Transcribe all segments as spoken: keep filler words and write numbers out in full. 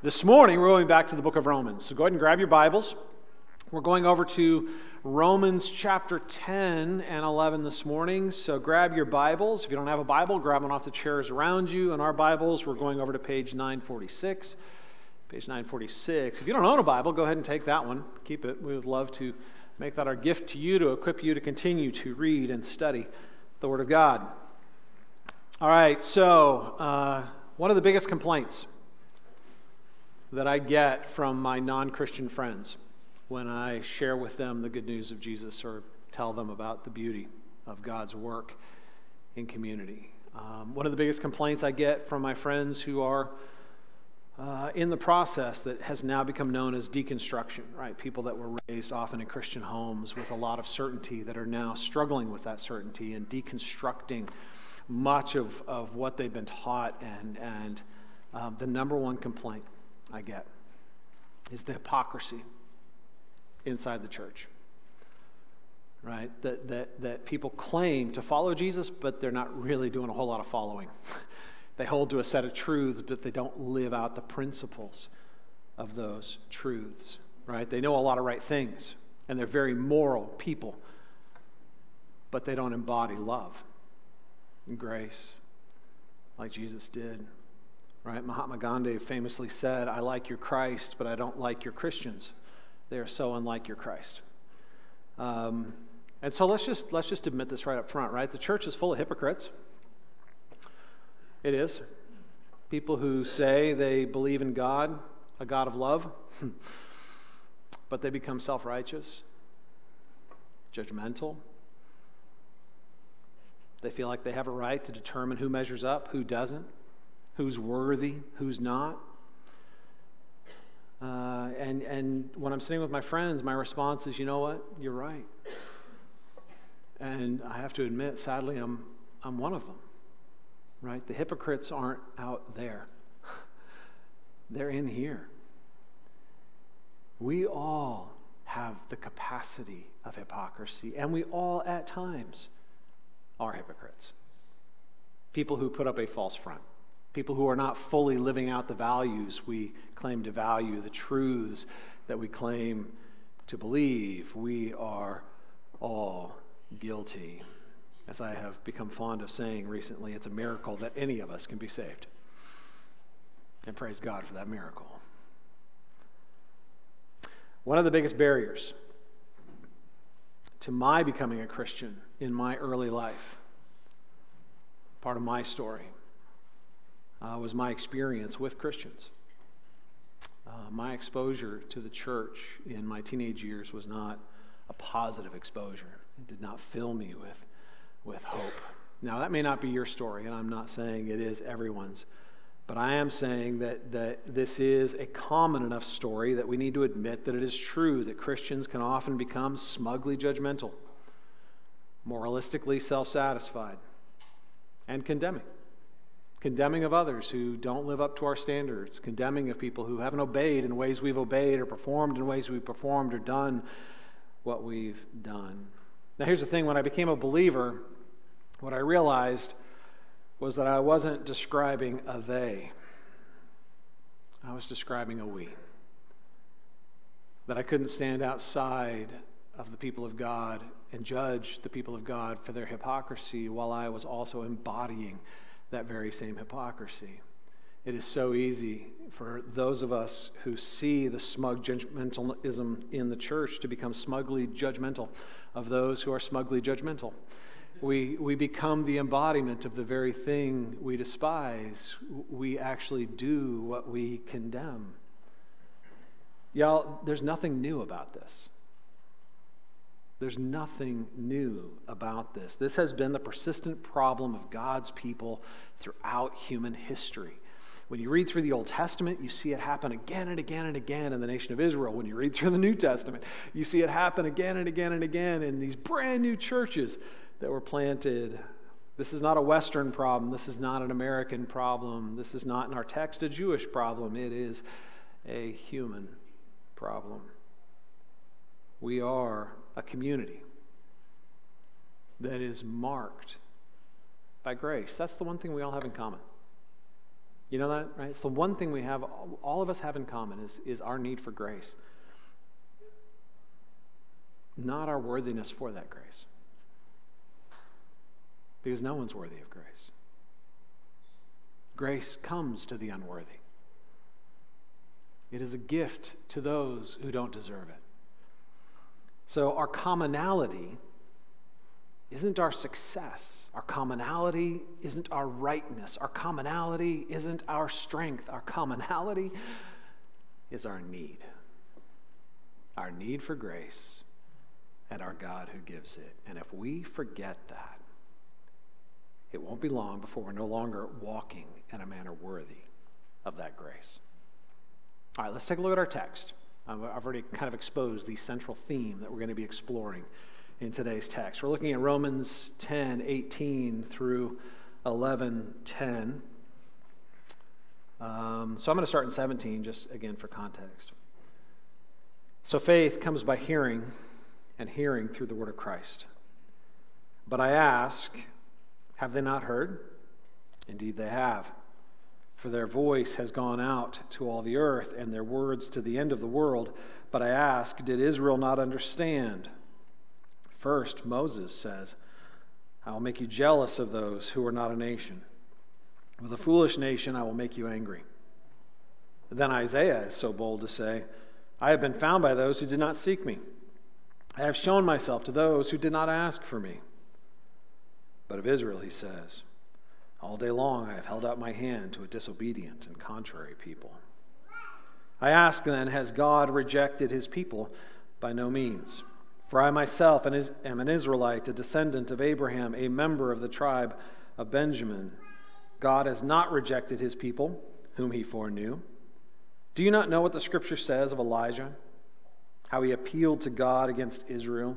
This morning, we're going back to the book of Romans. So go ahead and grab your Bibles. We're going over to Romans chapter ten and eleven this morning. So grab your Bibles. If you don't have a Bible, grab one off the chairs around you. In our Bibles, we're going over to page nine forty-six. Page nine forty-six. If you don't own a Bible, go ahead and take that one. Keep it. We would love to make that our gift to you, to equip you to continue to read and study the Word of God. All right, so uh, one of the biggest complaints that I get from my non-Christian friends when I share with them the good news of Jesus or tell them about the beauty of God's work in community. Um, one of the biggest complaints I get from my friends who are Uh, in the process that has now become known as deconstruction, right? People that were raised often in Christian homes with a lot of certainty that are now struggling with that certainty and deconstructing much of, of what they've been taught. And, and um, the number one complaint I get is the hypocrisy inside the church, right? That, that, that people claim to follow Jesus, but they're not really doing a whole lot of following. They hold to a set of truths, but they don't live out the principles of those truths, right? They know a lot of right things, and they're very moral people, but they don't embody love and grace like Jesus did, right? Mahatma Gandhi famously said, "I like your Christ, but I don't like your Christians. They are so unlike your Christ." Um, and so let's just let's just admit this right up front, right? The church is full of hypocrites. It is. People who say they believe in God, a God of love, but they become self-righteous, judgmental. They feel like they have a right to determine who measures up, who doesn't, who's worthy, who's not. Uh, and, and when I'm sitting with my friends, my response is, you know what? You're right. And I have to admit, sadly, I'm I'm one of them. Right? The hypocrites aren't out there. They're in here. We all have the capacity of hypocrisy, and we all at times are hypocrites. People who put up a false front. People who are not fully living out the values we claim to value, the truths that we claim to believe. We are all guilty. As I have become fond of saying recently, it's a miracle that any of us can be saved. And praise God for that miracle. One of the biggest barriers to my becoming a Christian in my early life, part of my story, uh, was my experience with Christians. Uh, my exposure to the church in my teenage years was not a positive exposure. It did not fill me with with hope. Now, that may not be your story, and I'm not saying it is everyone's, but I am saying that, that this is a common enough story that we need to admit that it is true that Christians can often become smugly judgmental, moralistically self-satisfied, and condemning. Condemning of others who don't live up to our standards, condemning of people who haven't obeyed in ways we've obeyed or performed in ways we've performed or done what we've done. Now, here's the thing. When I became a believer, what I realized was that I wasn't describing a they. I was describing a we. That I couldn't stand outside of the people of God and judge the people of God for their hypocrisy while I was also embodying that very same hypocrisy. It is so easy for those of us who see the smug judgmentalism in the church to become smugly judgmental of those who are smugly judgmental. We we become the embodiment of the very thing we despise. We actually do what we condemn. Y'all, there's nothing new about this. There's nothing new about this. This has been the persistent problem of God's people throughout human history. When you read through the Old Testament, you see it happen again and again and again in the nation of Israel. When you read through the New Testament, you see it happen again and again and again in these brand new churches that were planted. This is not a Western problem. This is not an American problem. This is not in our text a Jewish problem. It is a human problem. We are a community that is marked by grace. That's the one thing we all have in common. You know that, right? So one thing we have, all of us have in common is, is our need for grace. Not our worthiness for that grace. Because no one's worthy of grace. Grace comes to the unworthy. It is a gift to those who don't deserve it. So our commonality isn't our success. Our commonality isn't our rightness. Our commonality isn't our strength. Our commonality is our need. Our need for grace and our God who gives it. And if we forget that, it won't be long before we're no longer walking in a manner worthy of that grace. All right, let's take a look at our text. I've already kind of exposed the central theme that we're going to be exploring in today's text. We're looking at Romans ten eighteen through eleven ten. Um, so I'm going to start in seventeen, just again for context. So faith comes by hearing, and hearing through the word of Christ. But I ask, have they not heard? Indeed they have. For their voice has gone out to all the earth, and their words to the end of the world. But I ask, did Israel not understand? First, Moses says, I will make you jealous of those who are not a nation. With a foolish nation, I will make you angry. Then Isaiah is so bold to say, I have been found by those who did not seek me. I have shown myself to those who did not ask for me. But of Israel, he says, all day long I have held out my hand to a disobedient and contrary people. I ask then, has God rejected his people? By no means. For I myself am an Israelite, a descendant of Abraham, a member of the tribe of Benjamin. God has not rejected his people, whom he foreknew. Do you not know what the scripture says of Elijah? How he appealed to God against Israel.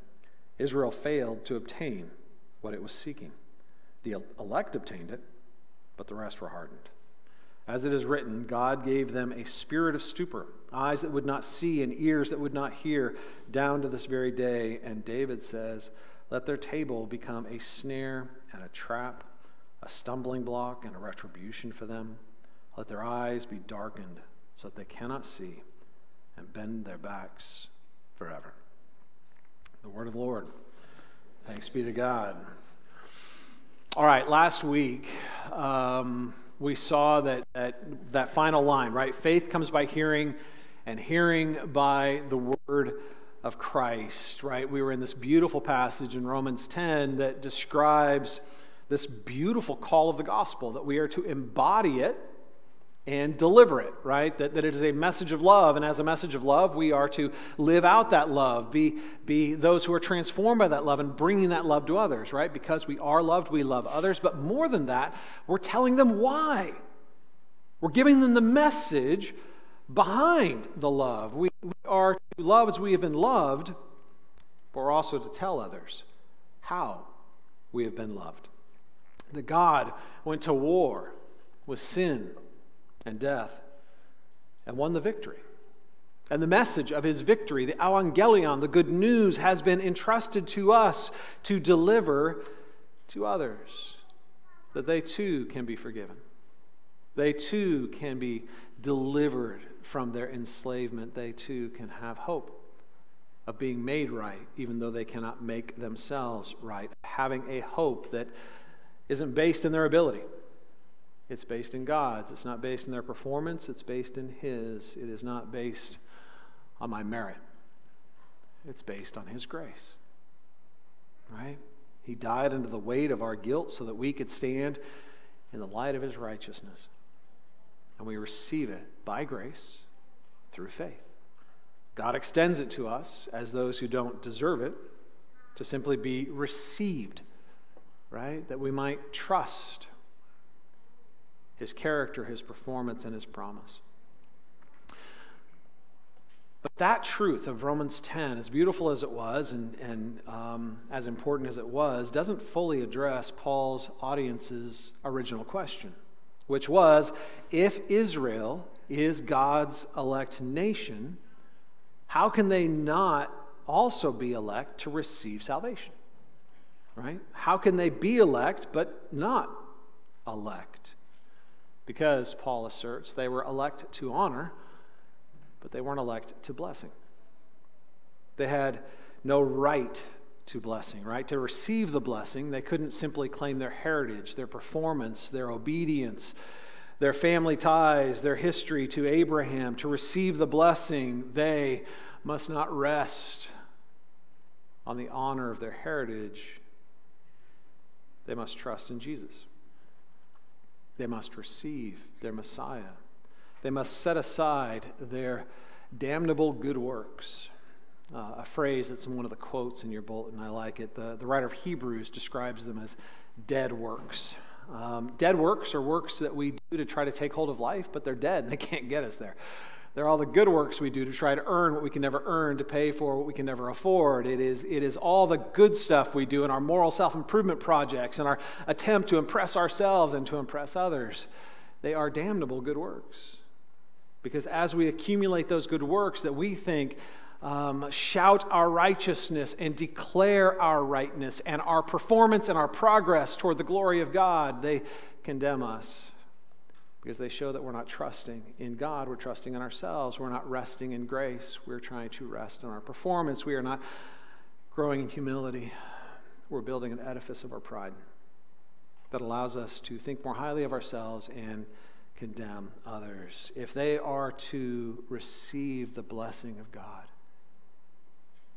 Israel failed to obtain what it was seeking. The elect obtained it, but the rest were hardened. As it is written, God gave them a spirit of stupor, eyes that would not see and ears that would not hear, down to this very day. And David says, let their table become a snare and a trap, a stumbling block and a retribution for them. Let their eyes be darkened so that they cannot see, and bend their backs forever. The word of the Lord. Thanks be to God. All right, last week um, we saw that, that that final line, right? Faith comes by hearing, and hearing by the word of Christ, right? We were in this beautiful passage in Romans ten that describes this beautiful call of the gospel, that we are to embody it and deliver it, right? That, that it is a message of love, and as a message of love, we are to live out that love, be, be those who are transformed by that love and bringing that love to others, right? Because we are loved, we love others, but more than that, we're telling them why. We're giving them the message behind the love. We, we are to love as we have been loved, but we're also to tell others how we have been loved. That God went to war with sin and death, and won the victory. And the message of his victory, the evangelion, the good news, has been entrusted to us to deliver to others, that they too can be forgiven. They too can be delivered from their enslavement. They too can have hope of being made right, even though they cannot make themselves right. Having a hope that isn't based in their ability. It's based in God's. It's not based in their performance. It's based in His. It is not based on my merit. It's based on His grace. Right? He died under the weight of our guilt so that we could stand in the light of His righteousness. And we receive it by grace through faith. God extends it to us as those who don't deserve it to simply be received. Right? That we might trust his character, his performance, and his promise. But that truth of Romans ten, as beautiful as it was and, and um, as important as it was, doesn't fully address Paul's audience's original question, which was, if Israel is God's elect nation, how can they not also be elect to receive salvation? Right? How can they be elect but not elect? Because, Paul asserts, they were elect to honor, but they weren't elect to blessing. They had no right to blessing, right? To receive the blessing, they couldn't simply claim their heritage, their performance, their obedience, their family ties, their history to Abraham. To receive the blessing, they must not rest on the honor of their heritage. They must trust in Jesus. They must receive their Messiah. They must set aside their damnable good works. Uh, a phrase that's in one of the quotes in your bulletin, I like it. The, the writer of Hebrews describes them as dead works. Um, dead works are works that we do to try to take hold of life, but they're dead and they can't get us there. They're all the good works we do to try to earn what we can never earn, to pay for what we can never afford. It is, it is all the good stuff we do in our moral self-improvement projects and our attempt to impress ourselves and to impress others. They are damnable good works. Because as we accumulate those good works that we think um, shout our righteousness and declare our rightness and our performance and our progress toward the glory of God, they condemn us. Because they show that we're not trusting in God, we're trusting in ourselves, we're not resting in grace, we're trying to rest on our performance, we are not growing in humility, we're building an edifice of our pride that allows us to think more highly of ourselves and condemn others. If they are to receive the blessing of God,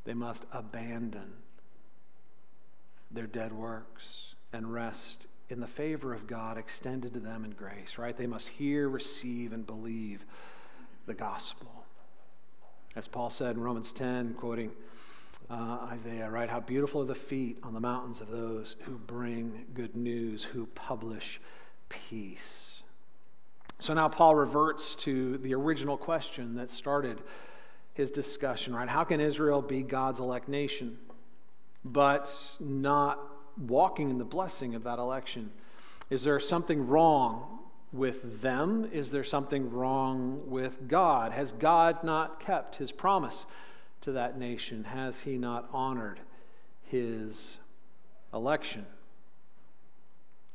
they must abandon their dead works and rest in the favor of God extended to them in grace, right? They must hear, receive, and believe the gospel. As Paul said in Romans ten, quoting uh, Isaiah, right? How beautiful are the feet on the mountains of those who bring good news, who publish peace. So now Paul reverts to the original question that started his discussion, right? How can Israel be God's elect nation, but not walking in the blessing of that election? Is there something wrong with them? Is there something wrong with God? Has God not kept his promise to that nation? Has he not honored his election?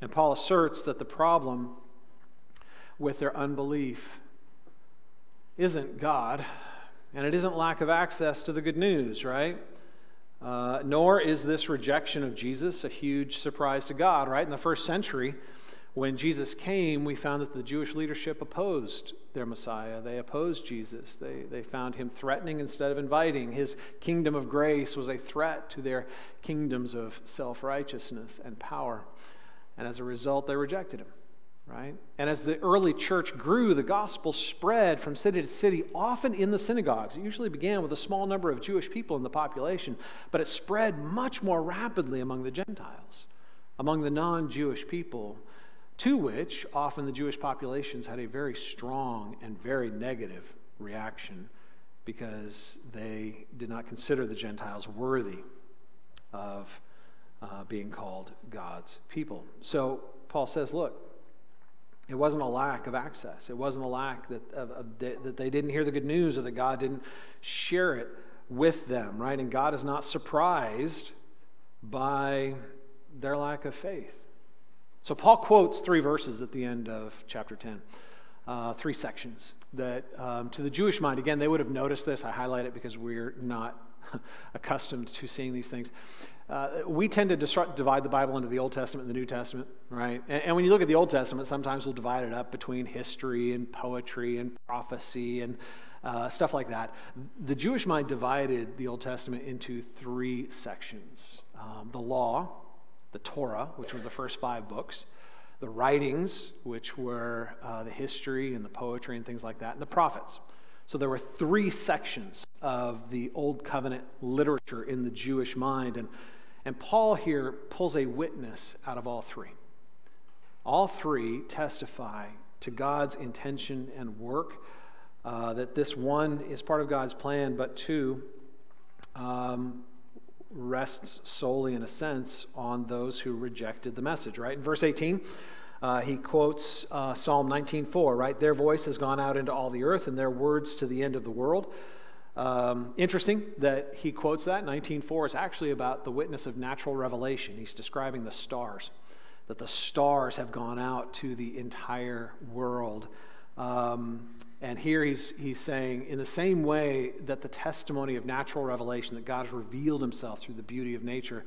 And Paul asserts that the problem with their unbelief isn't God, and it isn't lack of access to the good news, right? Uh, nor is this rejection of Jesus a huge surprise to God, right? In the first century, when Jesus came, we found that the Jewish leadership opposed their Messiah. They opposed Jesus. They, they found him threatening instead of inviting. His kingdom of grace was a threat to their kingdoms of self-righteousness and power. And as a result, they rejected him, right? And as the early church grew, the gospel spread from city to city, often in the synagogues. It usually began with a small number of Jewish people in the population, but it spread much more rapidly among the Gentiles, among the non-Jewish people, to which often the Jewish populations had a very strong and very negative reaction because they did not consider the Gentiles worthy of uh, being called God's people. So Paul says, look, it wasn't a lack of access. It wasn't a lack that, of, of, that they didn't hear the good news or that God didn't share it with them, right? And God is not surprised by their lack of faith. So Paul quotes three verses at the end of chapter ten, uh, three sections that um, to the Jewish mind, again, they would have noticed this. I highlight it because we're not accustomed to seeing these things. Uh, we tend to disrupt, divide the Bible into the Old Testament and the New Testament, right? And, and when you look at the Old Testament, sometimes we'll divide it up between history and poetry and prophecy and uh, stuff like that. The Jewish mind divided the Old Testament into three sections. Um, the law, the Torah, which were the first five books, the writings, which were uh, the history and the poetry and things like that, and the prophets. So there were three sections of the Old Covenant literature in the Jewish mind, and And Paul here pulls a witness out of all three. All three testify to God's intention and work, uh, that this one is part of God's plan, but two um, rests solely, in a sense, on those who rejected the message, right? In verse eighteen, uh, he quotes uh, Psalm nineteen four, right? Their voice has gone out into all the earth, and their words to the end of the world. Um, interesting that he quotes that. nineteen four is actually about the witness of natural revelation. He's describing the stars, that the stars have gone out to the entire world. Um, and here he's he's saying, in the same way that the testimony of natural revelation, that God has revealed himself through the beauty of nature,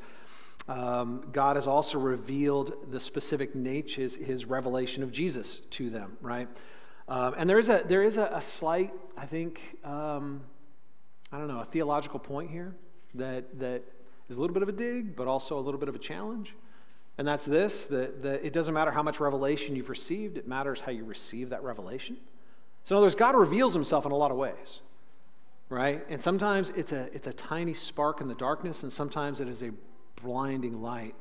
um, God has also revealed the specific nature, his, his revelation of Jesus to them, right? Um, and there is a there is a, a slight, I think, um, I don't know, a theological point here that that is a little bit of a dig, but also a little bit of a challenge. And that's this, that, that it doesn't matter how much revelation you've received, it matters how you receive that revelation. So in other words, God reveals himself in a lot of ways, right? And sometimes it's a it's a tiny spark in the darkness, and sometimes it is a blinding light.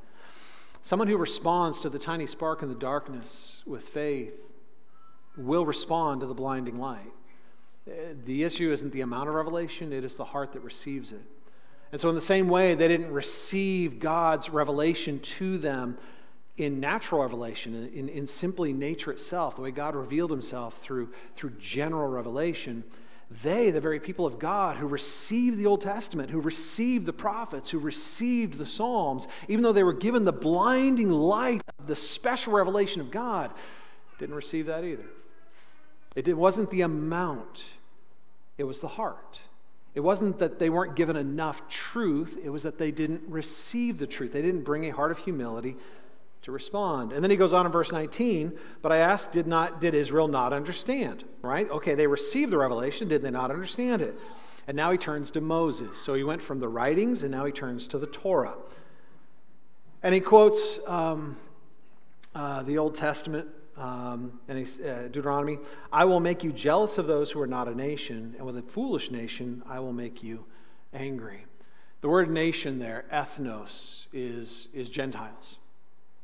Someone who responds to the tiny spark in the darkness with faith will respond to the blinding light. The issue isn't the amount of revelation, it is the heart that receives it. And so in the same way, they didn't receive God's revelation to them in natural revelation, in, in simply nature itself, the way God revealed himself through, through general revelation. They, the very people of God who received the Old Testament, who received the prophets, who received the Psalms, even though they were given the blinding light of the special revelation of God, didn't receive that either. It, it wasn't the amount, it was the heart. It wasn't that they weren't given enough truth, it was that they didn't receive the truth. They didn't bring a heart of humility to respond. And then he goes on in verse nineteen, but I asked, did not, did Israel not understand? Right? Okay, they received the revelation, did they not understand it? And now he turns to Moses. So he went from the writings, and now he turns to the Torah. And he quotes um, uh, the Old Testament, Um, and he, uh, Deuteronomy, I will make you jealous of those who are not a nation, and with a foolish nation I will make you angry. The word nation there, ethnos, is, is Gentiles.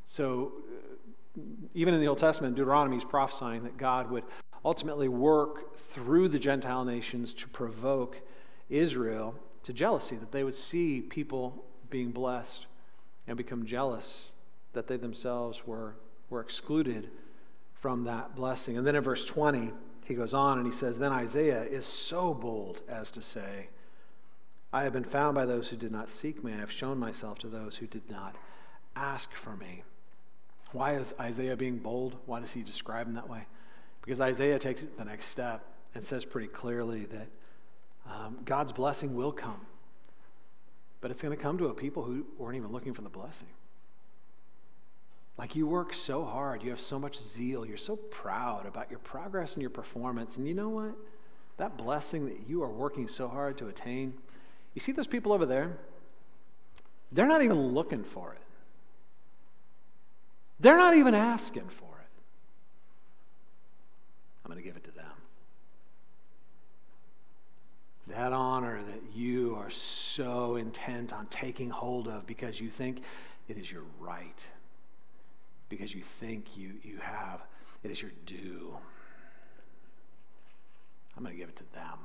So uh, even in the Old Testament, Deuteronomy is prophesying that God would ultimately work through the Gentile nations to provoke Israel to jealousy, that they would see people being blessed and become jealous that they themselves were, were excluded from that blessing. And then in verse twenty, he goes on and he says, then Isaiah is so bold as to say, I have been found by those who did not seek me. I have shown myself to those who did not ask for me. Why is Isaiah being bold? Why does he describe him that way? Because Isaiah takes the next step and says pretty clearly that um, God's blessing will come, but it's going to come to a people who weren't even looking for the blessing. Like, you work so hard, you have so much zeal, you're so proud about your progress and your performance, and you know what? That blessing that you are working so hard to attain, you see those people over there? They're not even looking for it. They're not even asking for it. I'm going to give it to them. That honor that you are so intent on taking hold of because you think it is your right, because you think you you have, it is your due. I'm going to give it to them.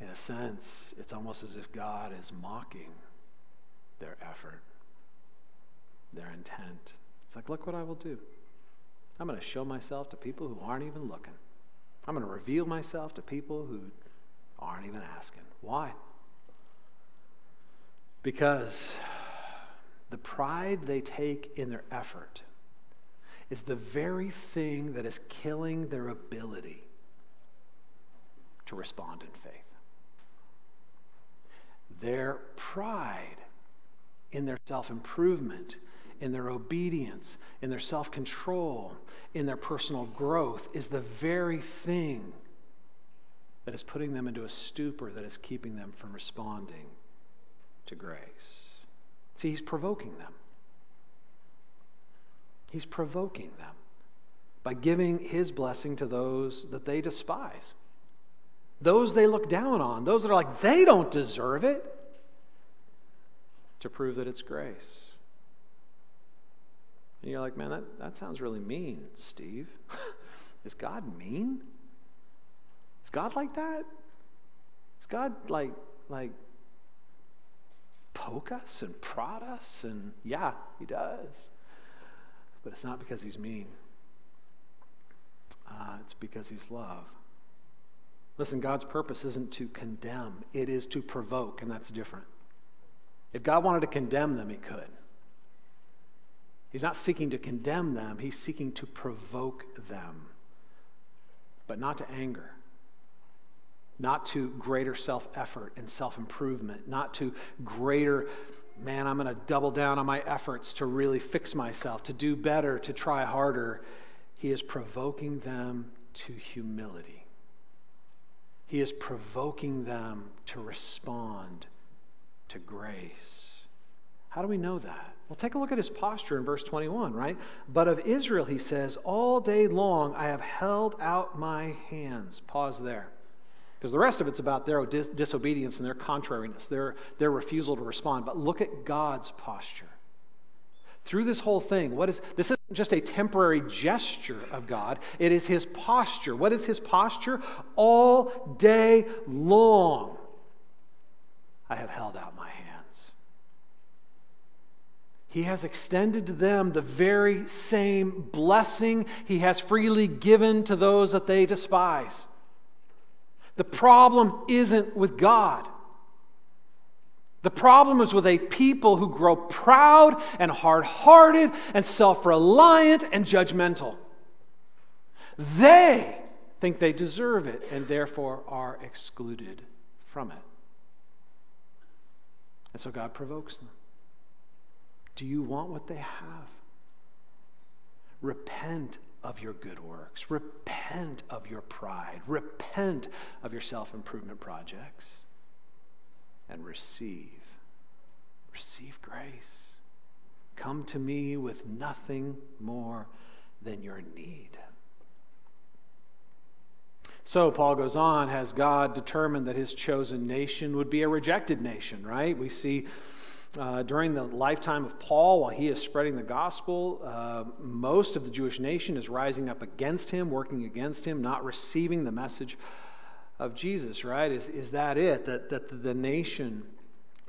In a sense, it's almost as if God is mocking their effort, their intent. It's like, look what I will do. I'm going to show myself to people who aren't even looking. I'm going to reveal myself to people who aren't even asking. Why? Because the pride they take in their effort is the very thing that is killing their ability to respond in faith. Their pride in their self-improvement, in their obedience, in their self-control, in their personal growth is the very thing that is putting them into a stupor, that is keeping them from responding to grace. See, he's provoking them. He's provoking them by giving his blessing to those that they despise, those they look down on, those that are like, they don't deserve it. to prove that it's grace. And you're like, man, that, that sounds really mean, Steve. Is God mean? Is God like that? Is God like, like poke us and prod us? And yeah, he does. But it's not because he's mean. Uh, it's because he's love. Listen, God's purpose isn't to condemn. It is to provoke, and that's different. If God wanted to condemn them, he could. He's not seeking to condemn them. He's seeking to provoke them, but not to anger, not to greater self-effort and self-improvement, not to greater, man, I'm going to double down on my efforts to really fix myself, to do better, to try harder. He is provoking them to humility. He is provoking them to respond to grace. How do we know that? Well, take a look at his posture in verse twenty-one, right? But of Israel, he says, all day long I have held out my hands. Pause there. Because the rest of it's about their dis- disobedience and their contrariness, their, their refusal to respond. But look at God's posture. Through this whole thing, what is this isn't just a temporary gesture of God. It is his posture. What is his posture? All day long, I have held out my hands. He has extended to them the very same blessing he has freely given to those that they despise. The problem isn't with God. The problem is with a people who grow proud and hard-hearted and self-reliant and judgmental. They think they deserve it and therefore are excluded from it. And so God provokes them. Do you want what they have? Repent of your good works. Repent of your pride. Repent of your self-improvement projects. And receive. Receive grace. Come to me with nothing more than your need. So Paul goes on, has God determined that his chosen nation would be a rejected nation, right? We see Uh, during the lifetime of Paul, while he is spreading the gospel, uh, most of the Jewish nation is rising up against him, working against him, not receiving the message of Jesus, right? Is, is that it? That, that the nation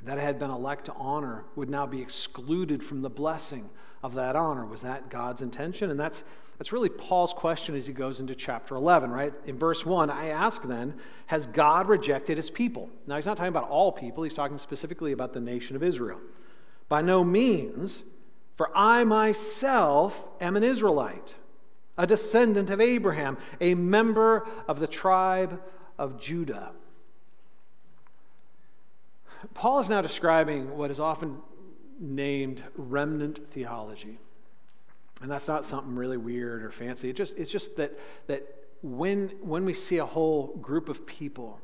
that had been elect to honor would now be excluded from the blessing of that honor? Was that God's intention? And that's that's really Paul's question as he goes into chapter eleven, right? In verse one, I ask then, has God rejected his people? Now, he's not talking about all people. He's talking specifically about the nation of Israel. By no means, for I myself am an Israelite, a descendant of Abraham, a member of the tribe of Judah. Paul is now describing what is often named remnant theology. And that's not something really weird or fancy. It just, it's just that that when when we see a whole group of people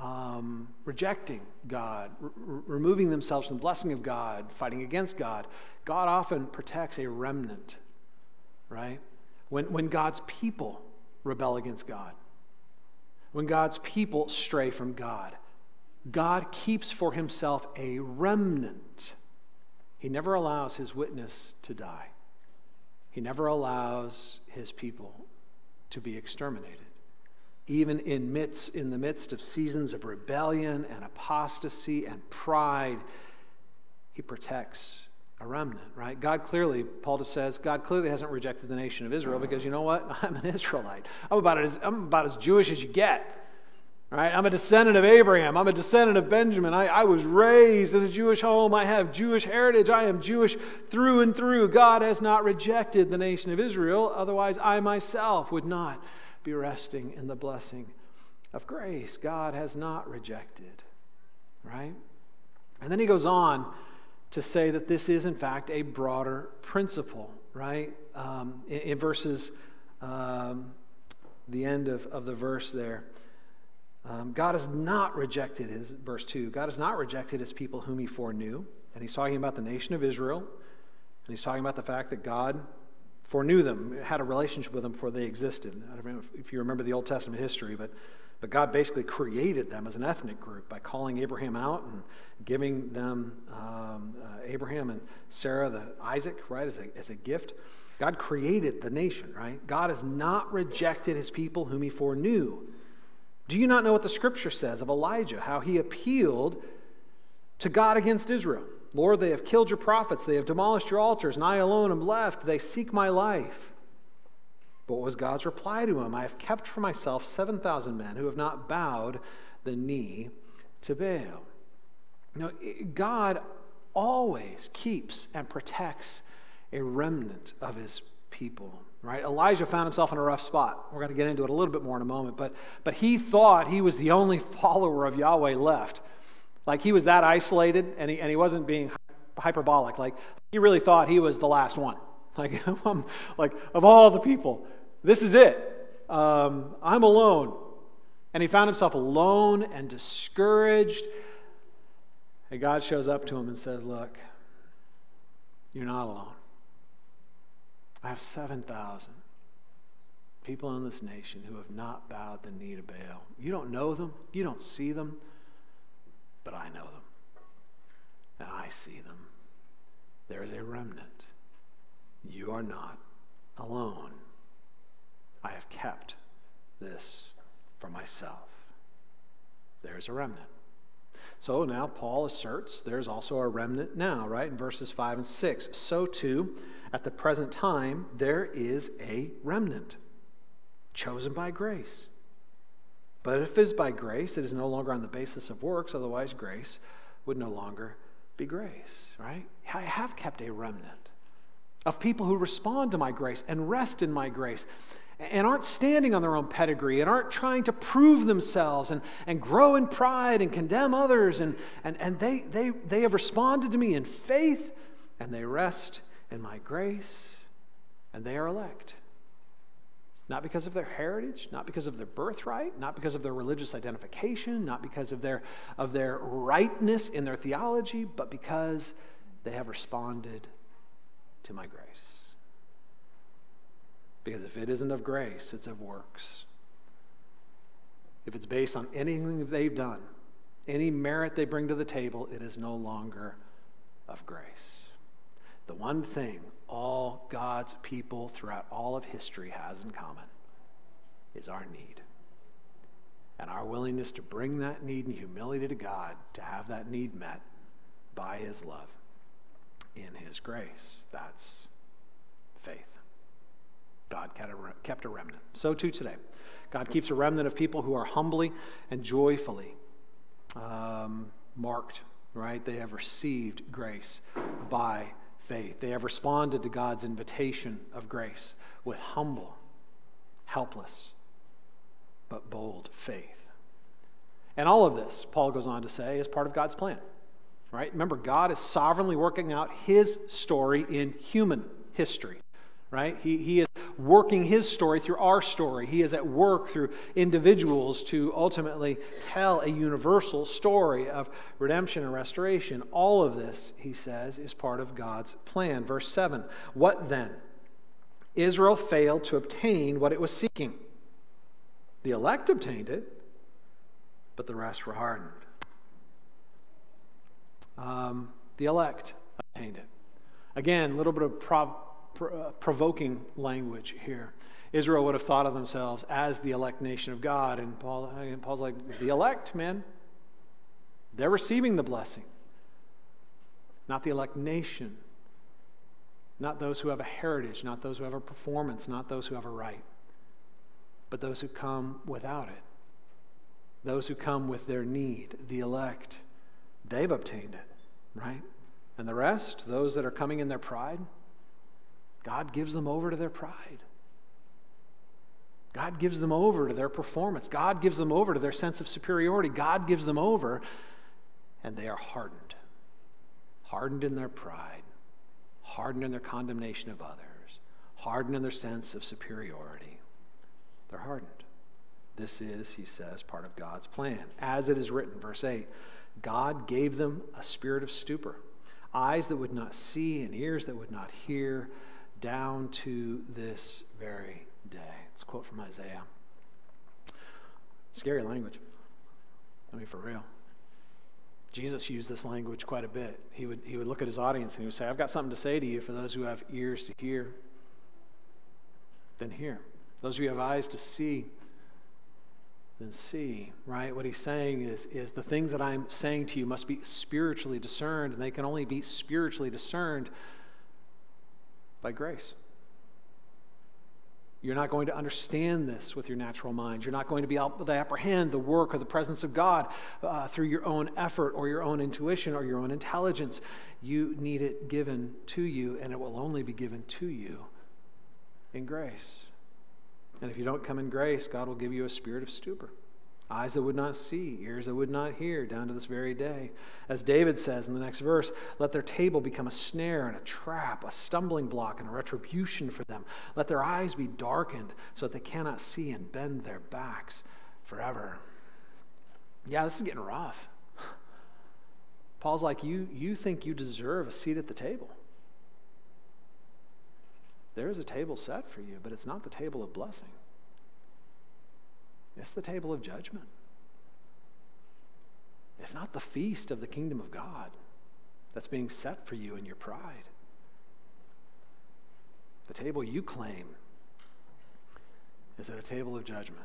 um, rejecting God, r- removing themselves from the blessing of God, fighting against God, God often protects a remnant, right? When when God's people rebel against God, when God's people stray from God, God keeps for himself a remnant. He never allows his witness to die. He never allows his people to be exterminated. Even in midst, in the midst of seasons of rebellion and apostasy and pride, he protects a remnant, right? God clearly, Paul just says, God clearly hasn't rejected the nation of Israel because you know what? I'm an Israelite. I'm about as, I'm about as Jewish as you get, right? I'm a descendant of Abraham. I'm a descendant of Benjamin. I, I was raised in a Jewish home. I have Jewish heritage. I am Jewish through and through. God has not rejected the nation of Israel. Otherwise, I myself would not be resting in the blessing of grace. God has not rejected, right? And then he goes on to say that this is, in fact, a broader principle, right? Um, in, in verses, um, the end of, of the verse there. Um, God has not rejected his, verse two, God has not rejected his people whom he foreknew. And he's talking about the nation of Israel. And he's talking about the fact that God foreknew them, had a relationship with them before they existed. I don't know if you remember the Old Testament history, but but God basically created them as an ethnic group by calling Abraham out and giving them um, uh, Abraham and Sarah, the Isaac, right, as a as a gift. God created the nation, right? God has not rejected his people whom he foreknew. Do you not know what the scripture says of Elijah, how he appealed to God against Israel? Lord, they have killed your prophets, they have demolished your altars, and I alone am left. They seek my life. But what was God's reply to him? I have kept for myself seven thousand men who have not bowed the knee to Baal. Now, God always keeps and protects a remnant of his people, right? Elijah found himself in a rough spot. We're going to get into it a little bit more in a moment, but, but he thought he was the only follower of Yahweh left. Like, he was that isolated, and he, and he wasn't being hyperbolic. Like, he really thought he was the last one. Like, I'm, like of all the people, this is it. Um, I'm alone. And he found himself alone and discouraged. And God shows up to him and says, look, you're not alone. I have seven thousand people in this nation who have not bowed the knee to Baal. You don't know them. You don't see them. But I know them, and I see them. There is a remnant. You are not alone. I have kept this for myself. There is a remnant. So now Paul asserts there's also a remnant now, right? In verses five and six. So too, at the present time, there is a remnant, chosen by grace. But if it is by grace, it is no longer on the basis of works, otherwise grace would no longer be grace, right? I have kept a remnant of people who respond to my grace and rest in my grace and aren't standing on their own pedigree and aren't trying to prove themselves and, and grow in pride and condemn others. And, and, and they, they, they have responded to me in faith, and they rest in my grace, and they are elect. Not because of their heritage, not because of their birthright, not because of their religious identification, not because of their of their rightness in their theology, but because they have responded to my grace. Because if it isn't of grace, it's of works. If it's based on anything that they've done, any merit they bring to the table, it is no longer of grace. The one thing all God's people throughout all of history has in common is our need. And our willingness to bring that need in humility to God, to have that need met by his love, in his grace. That's faith. God kept a remnant. So too today. God keeps a remnant of people who are humbly and joyfully um, marked, right? They have received grace by faith. They have responded to God's invitation of grace with humble, helpless, but bold faith. And all of this, Paul goes on to say, is part of God's plan, right? Remember, God is sovereignly working out his story in human history, right? He, he is working his story through our story. He is at work through individuals to ultimately tell a universal story of redemption and restoration. All of this, he says, is part of God's plan. Verse seven, what then? Israel failed to obtain what it was seeking. The elect obtained it, but the rest were hardened. Um, the elect obtained it. Again, a little bit of prov- provoking language here. Israel would have thought of themselves as the elect nation of God, and Paul, and Paul's like, the elect, man, they're receiving the blessing. Not the elect nation. Not those who have a heritage, not those who have a performance, not those who have a right, but those who come without it. Those who come with their need, the elect, they've obtained it, right? And the rest, those that are coming in their pride, God gives them over to their pride. God gives them over to their performance. God gives them over to their sense of superiority. God gives them over, and they are hardened. Hardened in their pride. Hardened in their condemnation of others. Hardened in their sense of superiority. They're hardened. This is, he says, part of God's plan. As it is written, verse eight, God gave them a spirit of stupor, eyes that would not see and ears that would not hear, down to this very day. It's a quote from Isaiah. Scary language. I mean, for real. Jesus used this language quite a bit. He would he would look at his audience and he would say, I've got something to say to you. For those who have ears to hear, then hear. Those who have eyes to see, then see. Right? What he's saying is, is the things that I'm saying to you must be spiritually discerned, and they can only be spiritually discerned by grace. You're not going to understand this with your natural mind. You're not going to be able to apprehend the work or the presence of God uh, through your own effort or your own intuition or your own intelligence. You need it given to you, and it will only be given to you in grace. And if you don't come in grace, God will give you a spirit of stupor. Eyes that would not see, ears that would not hear, down to this very day. As David says in the next verse, let their table become a snare and a trap, a stumbling block and a retribution for them. Let their eyes be darkened so that they cannot see and bend their backs forever. Yeah, this is getting rough. Paul's like, you, you think you deserve a seat at the table. There is a table set for you, but it's not the table of blessing. It's the table of judgment. It's not the feast of the kingdom of God that's being set for you in your pride. The table you claim is at a table of judgment.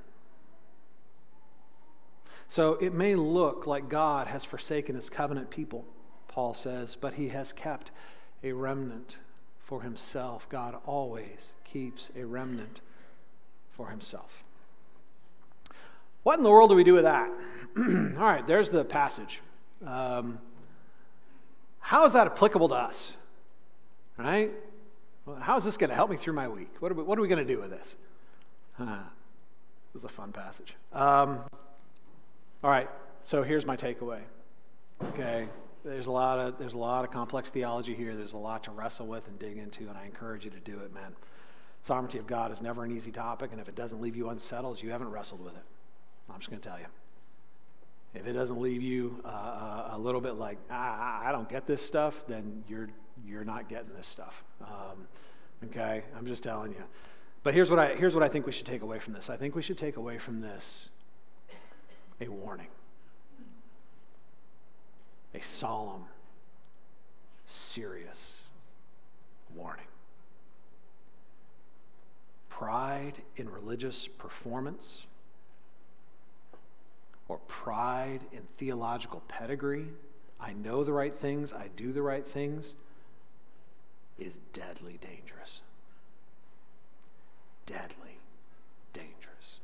So it may look like God has forsaken his covenant people, Paul says, but he has kept a remnant for himself. God always keeps a remnant for himself. What in the world do we do with that? All right, there's the passage. Um, how is that applicable to us? All right? Well, how is this going to help me through my week? What are we, what are we going to do with this? Huh. This is a fun passage. Um, all right, so here's my takeaway. Okay, there's a lot of there's a lot of complex theology here. There's a lot to wrestle with and dig into, and I encourage you to do it, man. Sovereignty of God is never an easy topic, and if it doesn't leave you unsettled, you haven't wrestled with it. I'm just going to tell you. If it doesn't leave you uh, a little bit like, ah, I don't get this stuff, then you're you're not getting this stuff. Um, okay? I'm just telling you. But here's what I here's what I think we should take away from this. I think we should take away from this a warning. A solemn, serious warning. Pride in religious performance, or pride in theological pedigree, I know the right things, I do the right things, is deadly dangerous. Deadly dangerous.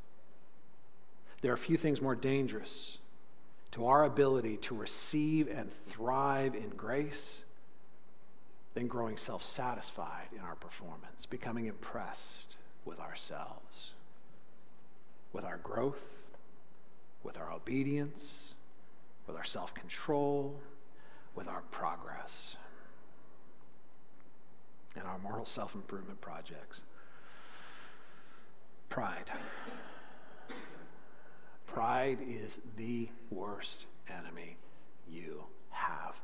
There are few things more dangerous to our ability to receive and thrive in grace than growing self-satisfied in our performance, becoming impressed with ourselves, with our growth, with our obedience, with our self-control, with our progress, and our moral self-improvement projects. Pride. Pride is the worst enemy you have.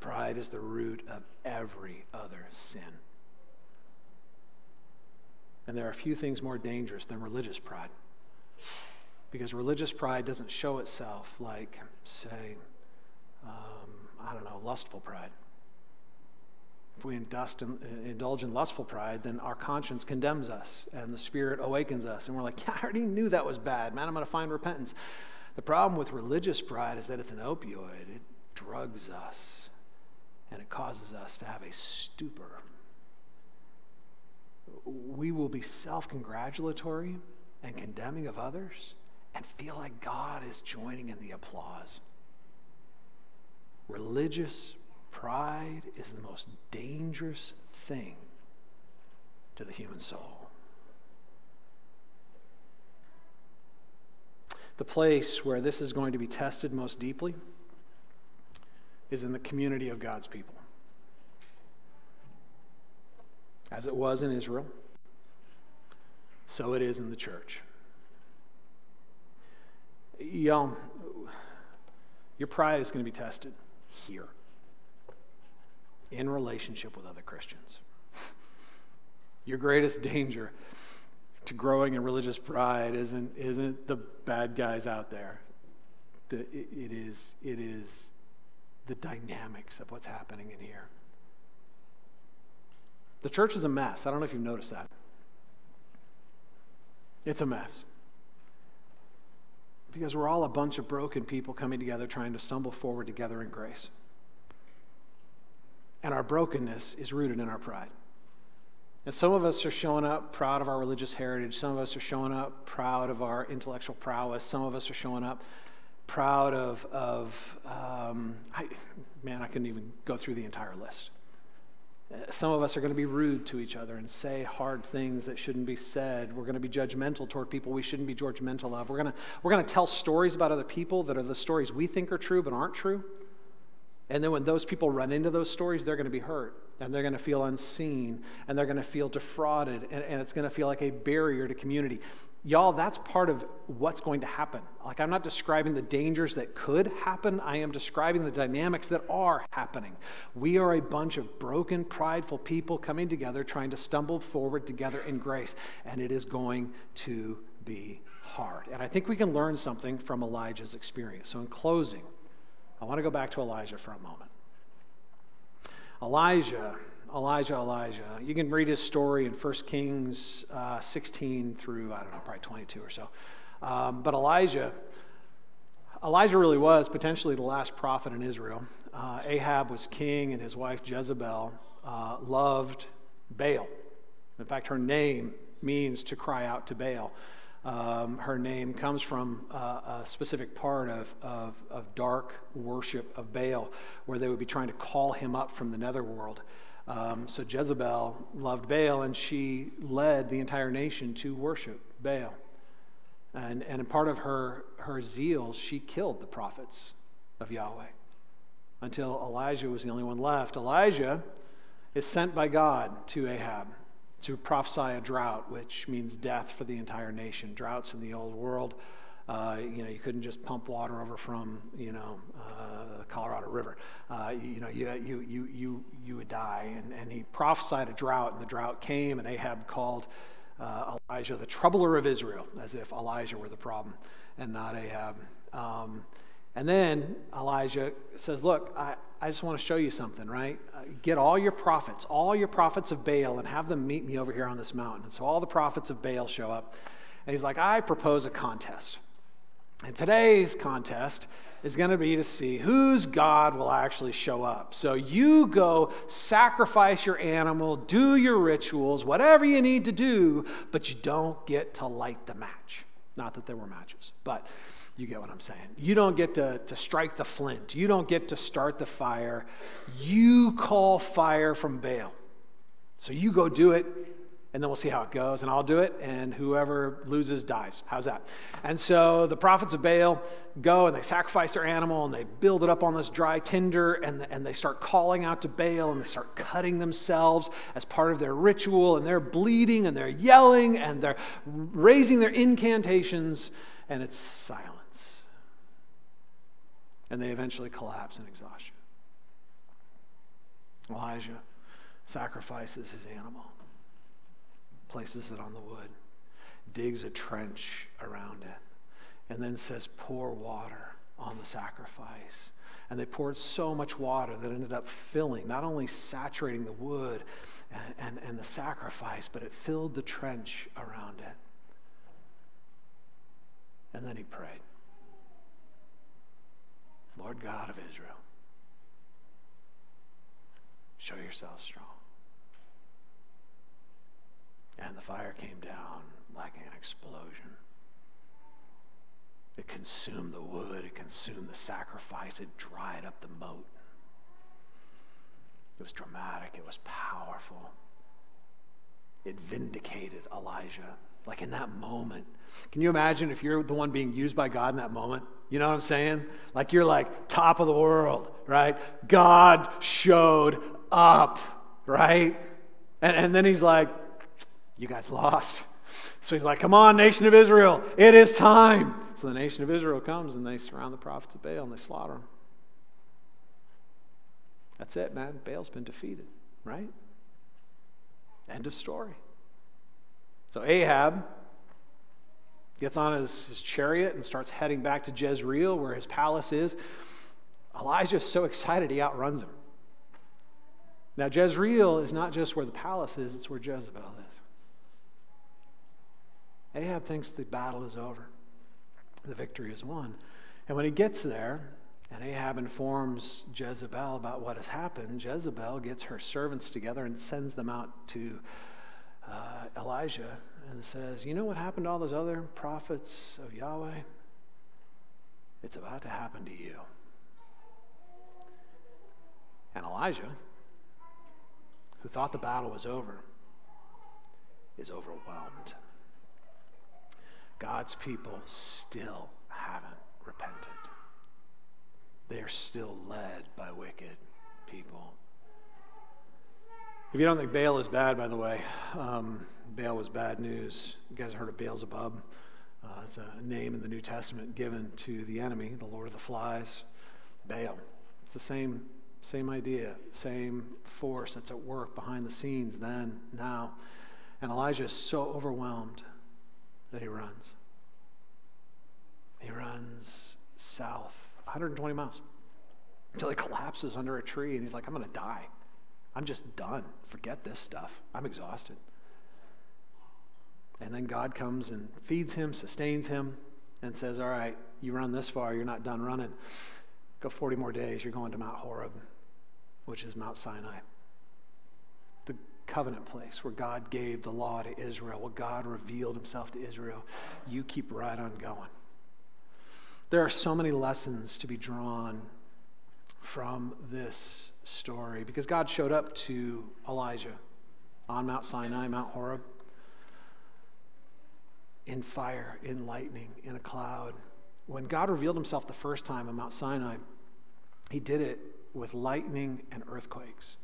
Pride is the root of every other sin. And there are few things more dangerous than religious pride. Because religious pride doesn't show itself like, say, um, I don't know, lustful pride. If we indulge in lustful pride, then our conscience condemns us, and the Spirit awakens us, and we're like, yeah, I already knew that was bad, man, I'm going to find repentance. The problem with religious pride is that it's an opioid. It drugs us, and it causes us to have a stupor. We will be self-congratulatory and condemning of others, and feel like God is joining in the applause. Religious pride is the most dangerous thing to the human soul. The place where this is going to be tested most deeply is in the community of God's people. As it was in Israel, so it is in the church. Y'all, your pride is going to be tested here in relationship with other Christians. Your greatest danger to growing in religious pride isn't isn't the bad guys out there. The, it, it is it is the dynamics of what's happening in here. The church is a mess. I don't know if you've noticed that. It's a mess. Because we're all a bunch of broken people coming together trying to stumble forward together in grace. And our brokenness is rooted in our pride. And some of us are showing up proud of our religious heritage. Some of us are showing up proud of our intellectual prowess. Some of us are showing up proud of, of um, I, man, I couldn't even go through the entire list. Some of us are going to be rude to each other and say hard things that shouldn't be said. We're going to be judgmental toward people we shouldn't be judgmental of. We're going to we're going to tell stories about other people that are the stories we think are true but aren't true. And then when those people run into those stories, they're going to be hurt, and they're going to feel unseen, and they're going to feel defrauded, and, and it's going to feel like a barrier to community. Y'all, that's part of what's going to happen. Like, I'm not describing the dangers that could happen. I am describing the dynamics that are happening. We are a bunch of broken, prideful people coming together, trying to stumble forward together in grace, and it is going to be hard. And I think we can learn something from Elijah's experience. So in closing, I want to go back to Elijah for a moment. Elijah, Elijah, Elijah. You can read his story in First Kings uh, sixteen through, I don't know, probably twenty-two or so. Um, but Elijah, Elijah really was potentially the last prophet in Israel. Uh, Ahab was king, and his wife Jezebel uh, loved Baal. In fact, her name means to cry out to Baal. Um, her name comes from uh, a specific part of, of, of dark worship of Baal, where they would be trying to call him up from the netherworld. Um, so Jezebel loved Baal, and she led the entire nation to worship Baal. And and in part of her, her zeal, she killed the prophets of Yahweh until Elijah was the only one left. Elijah is sent by God to Ahab to prophesy a drought, which means death for the entire nation. Droughts in the old world, uh, you know, you couldn't just pump water over from, you know, uh, the Colorado River. Uh, you know, you you you you you would die. And and he prophesied a drought, and the drought came. And Ahab called uh, Elijah the troubler of Israel, as if Elijah were the problem and not Ahab. Um, and then Elijah says, "Look, I." I just want to show you something, right? Get all your prophets, all your prophets of Baal, and have them meet me over here on this mountain." And so all the prophets of Baal show up. And he's like, "I propose a contest. And today's contest is going to be to see whose God will actually show up. So you go sacrifice your animal, do your rituals, whatever you need to do, but you don't get to light the match." Not that there were matches, but you get what I'm saying. You don't get to, to strike the flint. You don't get to start the fire. You call fire from Baal. So you go do it, and then we'll see how it goes, and I'll do it, and whoever loses dies. How's that? And so the prophets of Baal go, and they sacrifice their animal, and they build it up on this dry tinder, and, and they start calling out to Baal, and they start cutting themselves as part of their ritual, and they're bleeding, and they're yelling, and they're raising their incantations, and it's silent. And they eventually collapse in exhaustion. Elijah sacrifices his animal, places it on the wood, digs a trench around it, and then says, "Pour water on the sacrifice." And they poured so much water that ended up filling, not only saturating the wood and, and, and the sacrifice, but it filled the trench around it. And then he prayed. "Lord God of Israel, show yourself strong." And the fire came down like an explosion. It consumed the wood, it consumed the sacrifice, it dried up the moat. It was dramatic, it was powerful. It vindicated Elijah. Like in that moment, can you imagine if you're the one being used by God in that moment? You know what I'm saying? Like you're like top of the world, right? God showed up, right? And and then he's like, "You guys lost." So he's like, "Come on, nation of Israel, it is time." So the nation of Israel comes and they surround the prophets of Baal and they slaughter them. That's it, man. Baal's been defeated, right? End of story. So Ahab gets on his, his chariot and starts heading back to Jezreel, where his palace is. Elijah's so excited he outruns him. Now, Jezreel is not just where the palace is, it's where Jezebel is. Ahab thinks the battle is over. The victory is won. And when he gets there, and Ahab informs Jezebel about what has happened, Jezebel gets her servants together and sends them out to uh, Elijah and says, you know what happened to all those other prophets of Yahweh? It's about to happen to you. And Elijah, who thought the battle was over, is overwhelmed. God's people still haven't repented. They're still led by wicked people. If you don't think Baal is bad, by the way, um, Baal was bad news. You guys heard of Beelzebub? Uh, it's a name in the New Testament given to the enemy, the Lord of the Flies, Baal. It's the same, same idea, same force that's at work behind the scenes then, now. And Elijah is so overwhelmed that he runs. He runs south, one hundred twenty miles, until he collapses under a tree, and he's like, I'm going to die. I'm just done. Forget this stuff. I'm exhausted. And then God comes and feeds him, sustains him, and says, all right, you run this far. You're not done running. Go forty more days. You're going to Mount Horeb, which is Mount Sinai, the covenant place where God gave the law to Israel, where God revealed himself to Israel. You keep right on going. There are so many lessons to be drawn from this story, because God showed up to Elijah on Mount Sinai, Mount Horeb, in fire, in lightning, in a cloud. When God revealed himself the first time on Mount Sinai, he did it with lightning and earthquakes.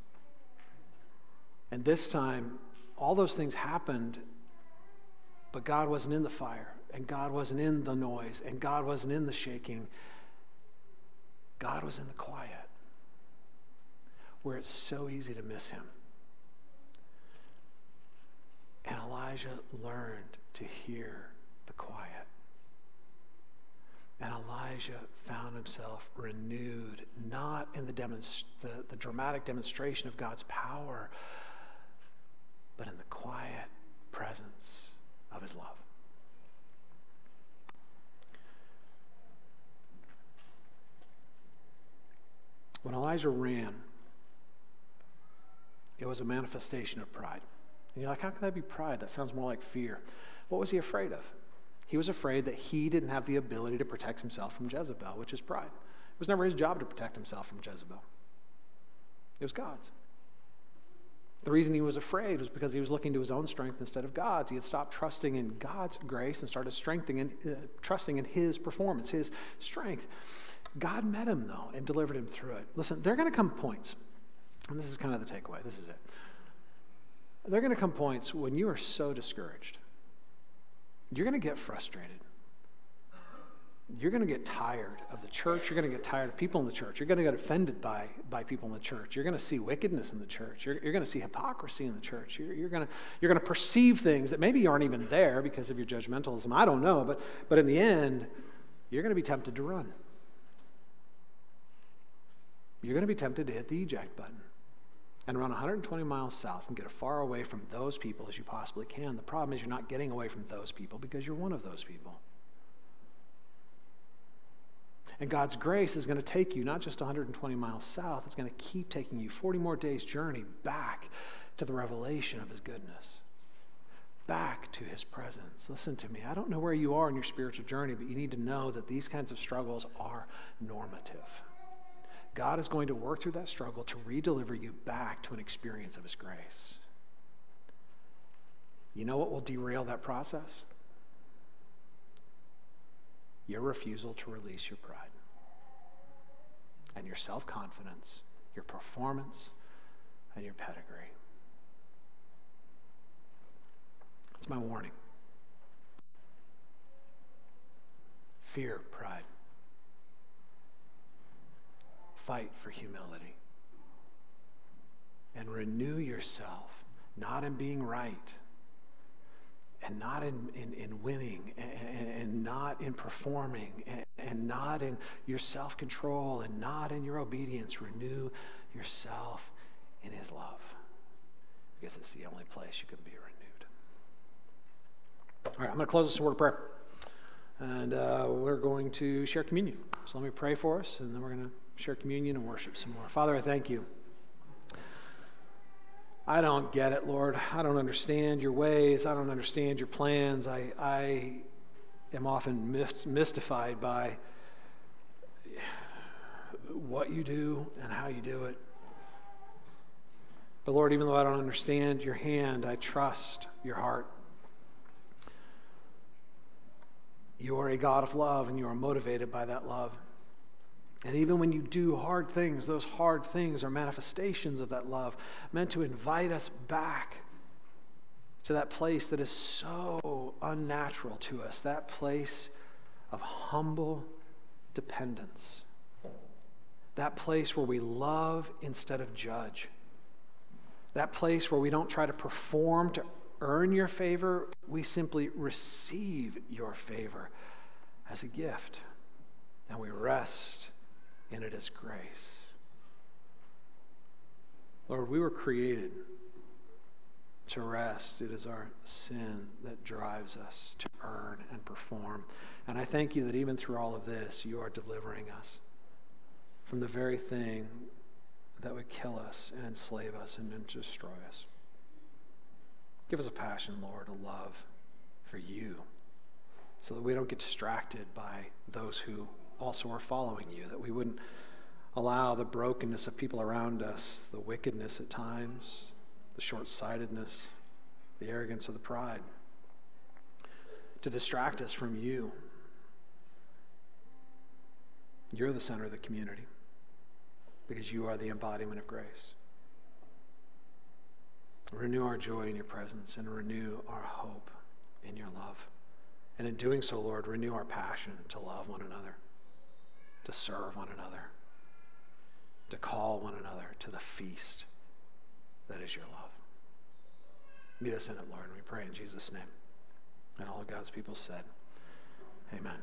And this time, all those things happened, but God wasn't in the fire, and God wasn't in the noise, and God wasn't in the shaking. God was in the quiet, where it's so easy to miss him. And Elijah learned to hear the quiet. And Elijah found himself renewed, not in the, demonst- the, the dramatic demonstration of God's power, but in the quiet presence of his love. When Elijah ran, it was a manifestation of pride. And you're like, how can that be pride? That sounds more like fear. What was he afraid of? He was afraid that he didn't have the ability to protect himself from Jezebel, which is pride. It was never his job to protect himself from Jezebel. It was God's. The reason he was afraid was because he was looking to his own strength instead of God's. He had stopped trusting in God's grace and started strengthening, uh, trusting in his performance, his strength. God met him, though, and delivered him through it. Listen, there are going to come points, and this is kind of the takeaway. This is it. There are going to come points when you are so discouraged. You're going to get frustrated. You're going to get tired of the church. You're going to get tired of people in the church. You're going to get offended by, by people in the church. You're going to see wickedness in the church. You're, you're going to see hypocrisy in the church. You're, you're going to, you're going to perceive things that maybe aren't even there because of your judgmentalism. I don't know, but, but in the end, you're going to be tempted to run. You're going to be tempted to hit the eject button and run one hundred twenty miles south and get as far away from those people as you possibly can. The problem is you're not getting away from those people because you're one of those people. And God's grace is going to take you not just one hundred twenty miles south, it's going to keep taking you forty more days journey back to the revelation of his goodness, back to his presence. Listen to me, I don't know where you are in your spiritual journey, but you need to know that these kinds of struggles are normative. God is going to work through that struggle to re-deliver you back to an experience of his grace. You know what will derail that process? Your refusal to release your pride and your self-confidence, your performance, and your pedigree. That's my warning. Fear pride. Fight for humility and renew yourself, not in being right, and not in, in, in winning, and, and not in performing, and, and not in your self-control, and not in your obedience. Renew yourself in his love, because it's the only place you can be renewed. All right, I'm going to close this word of prayer. And uh, we're going to share communion. So let me pray for us, and then we're going to share communion and worship some more. Father, I thank you. I don't get it, Lord. I don't understand your ways. I don't understand your plans. I, I am often myst- mystified by what you do and how you do it. But Lord, even though I don't understand your hand, I trust your heart. You are a God of love, and you are motivated by that love. And even when you do hard things, those hard things are manifestations of that love, meant to invite us back to that place that is so unnatural to us, that place of humble dependence, that place where we love instead of judge, that place where we don't try to perform to earn your favor, we simply receive your favor as a gift, and we rest in it as grace. Lord, we were created to rest. It is our sin that drives us to earn and perform. And I thank you that even through all of this, you are delivering us from the very thing that would kill us and enslave us and destroy us. Give us a passion, Lord, a love for you, so that we don't get distracted by those who also are following you, that we wouldn't allow the brokenness of people around us, the wickedness at times, the short-sightedness, the arrogance of the pride, to distract us from you. You're the center of the community, because you are the embodiment of grace. Renew our joy in your presence, and renew our hope in your love. And in doing so, Lord, renew our passion to love one another, to serve one another, to call one another to the feast that is your love. Meet us in it, Lord, and we pray in Jesus' name. And all of God's people said, amen.